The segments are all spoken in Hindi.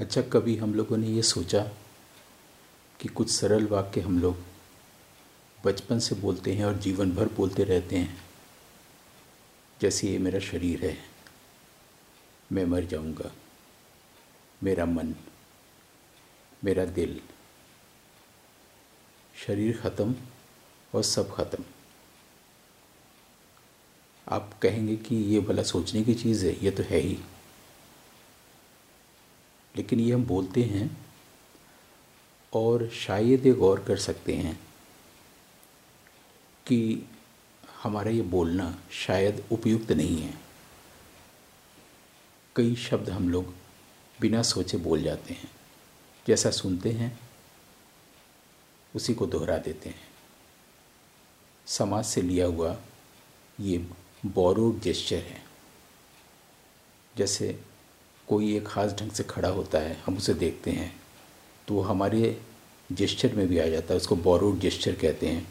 अच्छा, कभी हम लोगों ने ये सोचा कि कुछ सरल वाक्य हम लोग बचपन से बोलते हैं और जीवन भर बोलते रहते हैं, जैसे ये मेरा शरीर है, मैं मर जाऊँगा, मेरा मन, मेरा दिल। शरीर ख़त्म और सब ख़त्म। आप कहेंगे कि ये भला सोचने की चीज़ है, ये तो है ही, लेकिन ये हम बोलते हैं और शायद ये गौर कर सकते हैं कि हमारा ये बोलना शायद उपयुक्त नहीं है। कई शब्द हम लोग बिना सोचे बोल जाते हैं, जैसा सुनते हैं उसी को दोहरा देते हैं। समाज से लिया हुआ ये बोरोड जेस्चर है। जैसे कोई एक ख़ास ढंग से खड़ा होता है, हम उसे देखते हैं तो वो हमारे जेस्चर में भी आ जाता है, उसको बोरोड जेस्चर कहते हैं।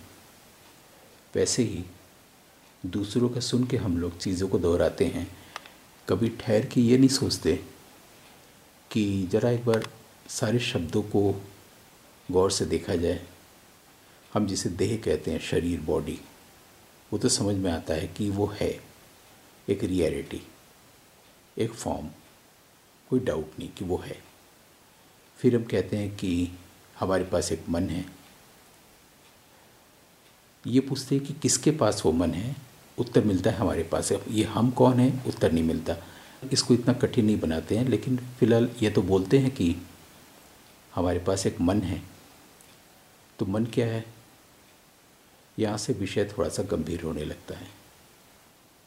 वैसे ही दूसरों का सुन के हम लोग चीज़ों को दोहराते हैं। कभी ठहर के ये नहीं सोचते कि ज़रा एक बार सारे शब्दों को गौर से देखा जाए। हम जिसे देह कहते हैं, शरीर, बॉडी, वो तो समझ में आता है कि वो है एक रियलिटी, एक फॉर्म, कोई डाउट नहीं कि वो है। फिर हम कहते हैं कि हमारे पास एक मन है। ये पूछते हैं कि किसके पास वो मन है, उत्तर मिलता है हमारे पास है। ये हम कौन है, उत्तर नहीं मिलता। इसको इतना कठिन नहीं बनाते हैं, लेकिन फ़िलहाल ये तो बोलते हैं कि हमारे पास एक मन है। तो मन क्या है, यहाँ से विषय थोड़ा सा गंभीर होने लगता है।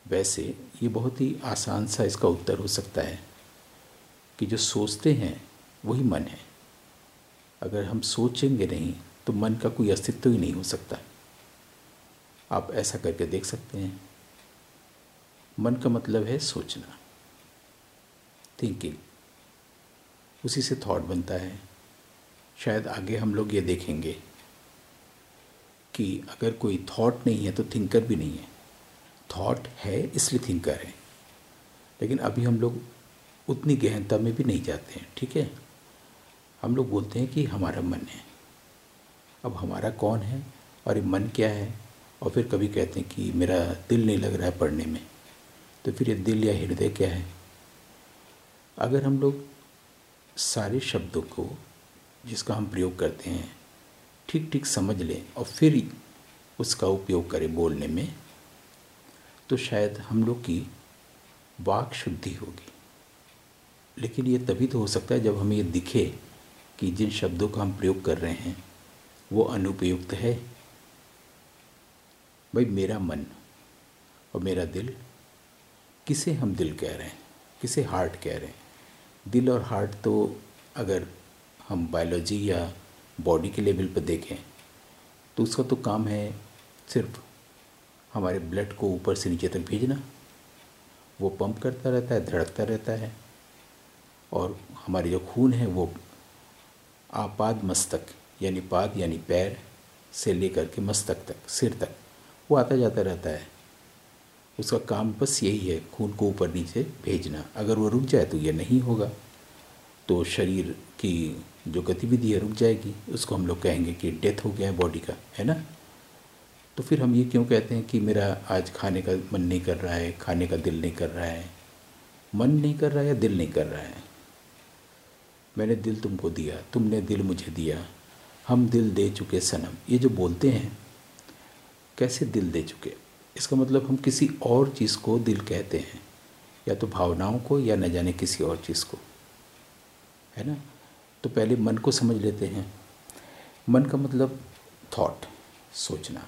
वैसे ये बहुत ही आसान सा इसका उत्तर हो सकता है कि जो सोचते हैं वही मन है। अगर हम सोचेंगे नहीं तो मन का कोई अस्तित्व ही नहीं हो सकता। आप ऐसा करके देख सकते हैं। मन का मतलब है सोचना, थिंकिंग, उसी से थॉट बनता है। शायद आगे हम लोग ये देखेंगे कि अगर कोई थॉट नहीं है तो थिंकर भी नहीं है। थॉट है इसलिए थिंकर है, लेकिन अभी हम लोग उतनी गहनता में भी नहीं जाते हैं। ठीक है, हम लोग बोलते हैं कि हमारा मन है। अब हमारा कौन है और ये मन क्या है, और फिर कभी कहते हैं कि मेरा दिल नहीं लग रहा है पढ़ने में, तो फिर ये दिल या हृदय क्या है। अगर हम लोग सारे शब्दों को जिसका हम प्रयोग करते हैं ठीक ठीक समझ लें और फिर उसका उपयोग करें बोलने में, तो शायद हम लोग की वाक शुद्धि होगी। लेकिन ये तभी तो हो सकता है जब हमें ये दिखे कि जिन शब्दों का हम प्रयोग कर रहे हैं वो अनुपयुक्त है। भाई, मेरा मन और मेरा दिल, किसे हम दिल कह रहे हैं, किसे हार्ट कह रहे हैं। दिल और हार्ट तो अगर हम बायोलॉजी या बॉडी के लेवल पर देखें तो उसका तो काम है सिर्फ हमारे ब्लड को ऊपर से नीचे तक भेजना। वो पंप करता रहता है, धड़कता रहता है, और हमारे जो खून है वो आपाद मस्तक यानी पाद यानी पैर से लेकर के मस्तक तक, सिर तक, वो आता जाता रहता है। उसका काम बस यही है, खून को ऊपर नीचे भेजना। अगर वो रुक जाए तो ये नहीं होगा, तो शरीर की जो गतिविधि है रुक जाएगी। उसको हम लोग कहेंगे कि डेथ हो गया है बॉडी का, है ना। तो फिर हम ये क्यों कहते हैं कि मेरा आज खाने का मन नहीं कर रहा है, खाने का दिल नहीं कर रहा है। मन नहीं कर रहा है या दिल नहीं कर रहा है। मैंने दिल तुमको दिया, तुमने दिल मुझे दिया, हम दिल दे चुके सनम। ये जो बोलते हैं, कैसे दिल दे चुके, इसका मतलब हम किसी और चीज़ को दिल कहते हैं, या तो भावनाओं को या न जाने किसी और चीज़ को, है ना। तो पहले मन को समझ लेते हैं। मन का मतलब थॉट, सोचना,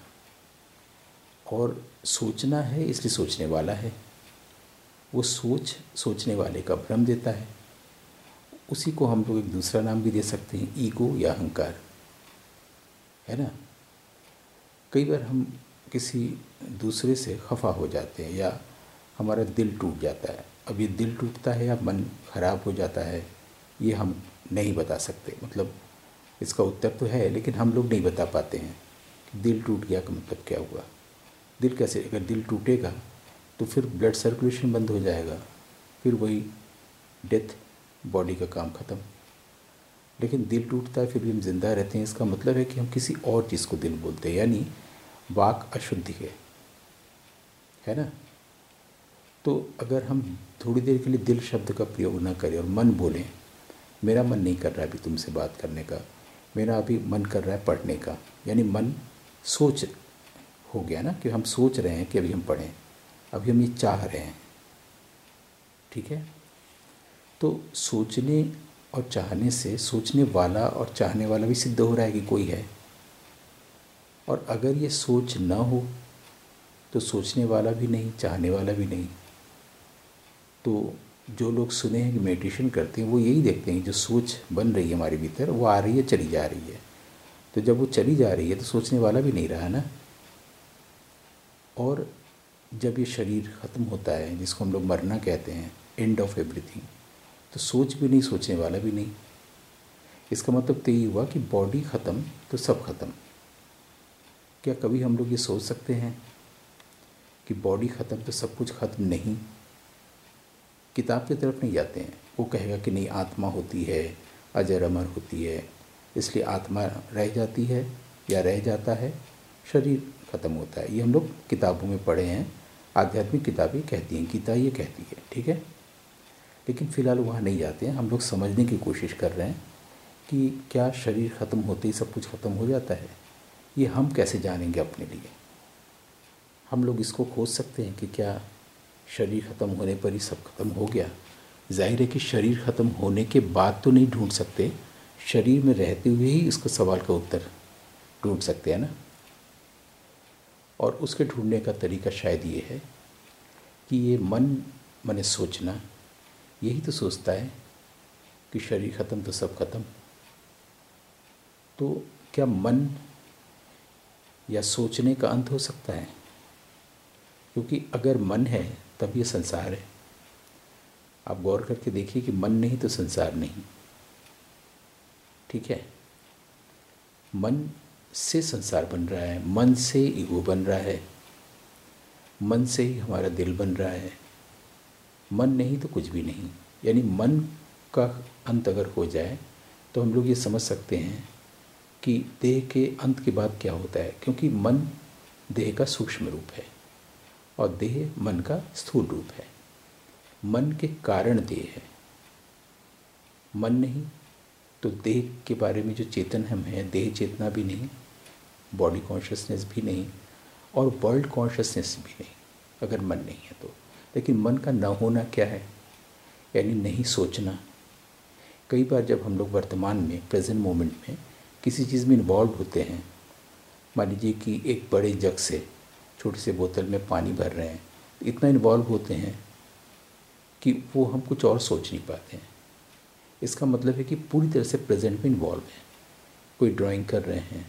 और सोचना है इसलिए सोचने वाला है। वो सोच सोचने वाले का भ्रम देता है। उसी को हम लोग एक दूसरा नाम भी दे सकते हैं, ईगो या अहंकार, है ना। कई बार हम किसी दूसरे से खफा हो जाते हैं या हमारा दिल टूट जाता है। अब ये दिल टूटता है या मन खराब हो जाता है, ये हम नहीं बता सकते। मतलब इसका उत्तर तो है, लेकिन हम लोग नहीं बता पाते हैं दिल टूट गया का मतलब क्या हुआ, दिल कैसे। अगर दिल टूटेगा तो फिर ब्लड सर्कुलेशन बंद हो जाएगा, फिर वही डेथ, बॉडी का काम ख़त्म। लेकिन दिल टूटता है फिर भी हम जिंदा रहते हैं, इसका मतलब है कि हम किसी और चीज़ को दिल बोलते हैं, यानी वाक अशुद्धि है ना। तो अगर हम थोड़ी देर के लिए दिल शब्द का प्रयोग ना करें और मन बोलें, मेरा मन नहीं कर रहा अभी तुमसे बात करने का, मेरा अभी मन कर रहा है पढ़ने का, यानी मन सोच हो गया ना कि हम सोच रहे हैं कि अभी हम पढ़ें, अभी हम ये चाह रहे हैं, ठीक है। तो सोचने और चाहने से सोचने वाला और चाहने वाला भी सिद्ध हो रहा है कि कोई है, और अगर ये सोच ना हो तो सोचने वाला भी नहीं, चाहने वाला भी नहीं। तो जो लोग सुने हैं कि मेडिटेशन करते हैं वो यही देखते हैं, जो सोच बन रही है हमारे भीतर वो आ रही है चली जा रही है, तो जब वो चली जा रही है तो सोचने वाला भी नहीं रहा ना। और जब ये शरीर ख़त्म होता है जिसको हम लोग मरना कहते हैं, एंड ऑफ एवरीथिंग, तो सोच भी नहीं सोचने वाला भी नहीं। इसका मतलब तो ये हुआ कि बॉडी ख़त्म तो सब ख़त्म। क्या कभी हम लोग ये सोच सकते हैं कि बॉडी ख़त्म तो सब कुछ ख़त्म? नहीं, किताब की तरफ नहीं जाते हैं। वो कहेगा कि नहीं आत्मा होती है, अजर अमर होती है, इसलिए आत्मा रह जाती है या रह जाता है, शरीर ख़त्म होता है। ये हम लोग किताबों में पढ़े हैं, आध्यात्मिक किताबें कहती हैं, गीता ये कहती है, ठीक है। लेकिन फ़िलहाल वहाँ नहीं जाते हैं, हम लोग समझने की कोशिश कर रहे हैं कि क्या शरीर ख़त्म होते ही सब कुछ ख़त्म हो जाता है? ये हम कैसे जानेंगे अपने लिए? हम लोग इसको खोज सकते हैं कि क्या शरीर ख़त्म होने पर ही सब खत्म हो गया? जाहिर है कि शरीर ख़त्म होने के बाद तो नहीं ढूंढ सकते, शरीर में रहते हुए ही इसको सवाल का उत्तर ढूंढ सकते हैं ना। और उसके ढूंढने का तरीका शायद ये है कि ये मन माने सोचना, यही तो सोचता है कि शरीर ख़त्म तो सब खत्म। तो क्या मन या सोचने का अंत हो सकता है? क्योंकि अगर मन है तब ये संसार है। आप गौर करके देखिए कि मन नहीं तो संसार नहीं, ठीक है। मन से संसार बन रहा है, मन से ईगो बन रहा है, मन से ही हमारा दिल बन रहा है, मन नहीं तो कुछ भी नहीं। यानी मन का अंत अगर हो जाए तो हम लोग ये समझ सकते हैं कि देह के अंत के बाद क्या होता है, क्योंकि मन देह का सूक्ष्म रूप है और देह मन का स्थूल रूप है। मन के कारण देह है, मन नहीं तो देह के बारे में जो चेतन हम हैं, देह चेतना भी नहीं, बॉडी कॉन्शियसनेस भी नहीं और वर्ल्ड कॉन्शियसनेस भी नहीं अगर मन नहीं है तो। लेकिन मन का न होना क्या है? यानी नहीं सोचना। कई बार जब हम लोग वर्तमान में, प्रेजेंट मोमेंट में किसी चीज़ में इन्वॉल्व होते हैं, मान लीजिए कि एक बड़े जग से छोटे से बोतल में पानी भर रहे हैं, इतना इन्वॉल्व होते हैं कि वो हम कुछ और सोच नहीं पाते हैं। इसका मतलब है कि पूरी तरह से प्रेजेंट में इन्वॉल्व हैं। कोई ड्राइंग कर रहे हैं,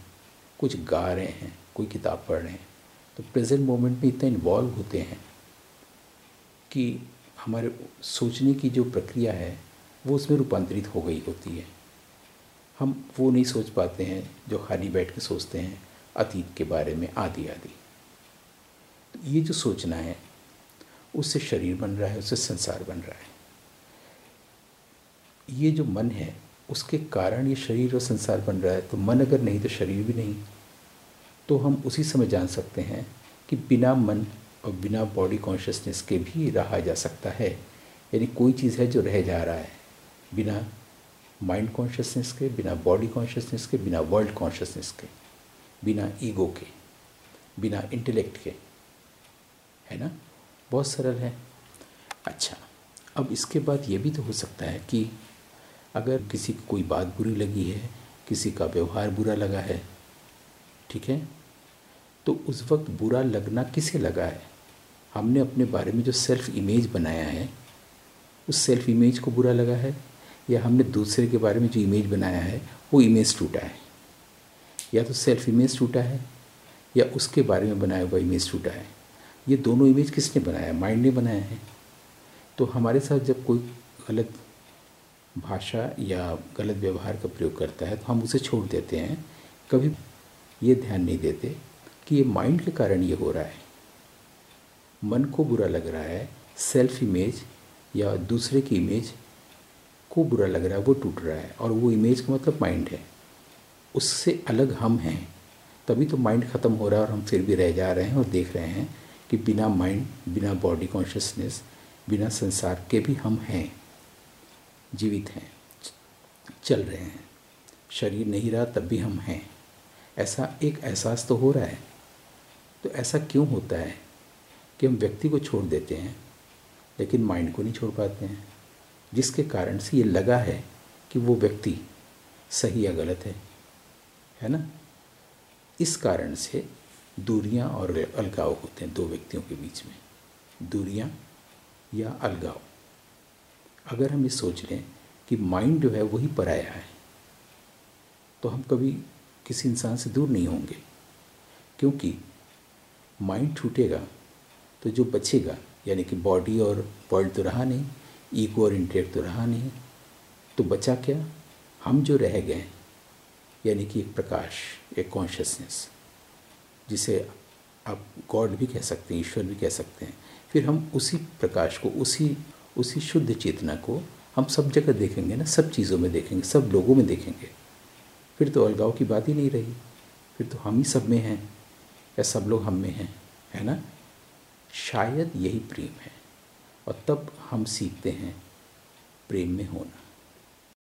कुछ गा रहे हैं, कोई किताब पढ़ रहे हैं, तो प्रेजेंट मोमेंट में इतना इन्वॉल्व होते हैं कि हमारे सोचने की जो प्रक्रिया है वो उसमें रूपांतरित हो गई होती है। हम वो नहीं सोच पाते हैं जो खाली बैठ के सोचते हैं अतीत के बारे में आदि आदि। ये जो सोचना है उससे शरीर बन रहा है, उससे संसार बन रहा है। ये जो मन है उसके कारण ये शरीर और संसार बन रहा है। तो मन अगर नहीं तो शरीर भी नहीं। तो हम उसी समय जान सकते हैं कि बिना मन और बिना बॉडी कॉन्शियसनेस के भी रहा जा सकता है। यानी कोई चीज़ है जो रह जा रहा है बिना माइंड कॉन्शियसनेस के, बिना बॉडी कॉन्शियसनेस के, बिना वर्ल्ड कॉन्शियसनेस के, बिना ईगो के, बिना इंटेलेक्ट के, है ना। बहुत सरल है। अच्छा, अब इसके बाद ये भी तो हो सकता है कि अगर किसी की कोई बात बुरी लगी है, किसी का व्यवहार बुरा लगा है, ठीक है, तो उस वक्त बुरा लगना किसे लगा है? हमने अपने बारे में जो सेल्फ इमेज बनाया है उस सेल्फ इमेज को बुरा लगा है, या हमने दूसरे के बारे में जो इमेज बनाया है वो इमेज टूटा है। या तो सेल्फ इमेज टूटा है या उसके बारे में बनाया हुआ इमेज टूटा है। ये दोनों इमेज किसने बनाया? माइंड ने बनाया है। तो हमारे साथ जब कोई गलत भाषा या गलत व्यवहार का प्रयोग करता है तो हम उसे छोड़ देते हैं, कभी ये ध्यान नहीं देते कि ये माइंड के कारण ये हो रहा है। मन को बुरा लग रहा है, सेल्फ इमेज या दूसरे की इमेज आपको बुरा लग रहा है, वो टूट रहा है, और वो इमेज का मतलब माइंड है, उससे अलग हम हैं, तभी तो माइंड ख़त्म हो रहा है और हम फिर भी रह जा रहे हैं और देख रहे हैं कि बिना माइंड, बिना बॉडी कॉन्शियसनेस, बिना संसार के भी हम हैं, जीवित हैं, चल रहे हैं, शरीर नहीं रहा तब भी हम हैं। ऐसा एक एहसास तो हो रहा है। तो ऐसा क्यों होता है कि हम व्यक्ति को छोड़ देते हैं लेकिन माइंड को नहीं छोड़ पाते हैं, जिसके कारण से ये लगा है कि वो व्यक्ति सही या गलत है ना। इस कारण से दूरियां और अलगाव होते हैं दो व्यक्तियों के बीच में, दूरियां या अलगाव। अगर हम ये सोच लें कि माइंड जो है वही पराया है, तो हम कभी किसी इंसान से दूर नहीं होंगे, क्योंकि माइंड छूटेगा तो जो बचेगा, यानी कि बॉडी और वर्ल्ड तो रहा नहीं, ईगो और इंटेलेक्ट तो रहा नहीं, तो बचा क्या, हम जो रह गए, यानी कि एक प्रकाश, एक कॉन्शियसनेस, जिसे आप गॉड भी कह सकते हैं, ईश्वर भी कह सकते हैं। फिर हम उसी प्रकाश को, उसी शुद्ध चेतना को हम सब जगह देखेंगे ना, सब चीज़ों में देखेंगे, सब लोगों में देखेंगे, फिर तो अलगाव की बात ही नहीं रही, फिर तो हम ही सब में हैं या सब लोग हम में हैं, है ना। शायद यही प्रेम है, और तब हम सीखते हैं प्रेम में होना।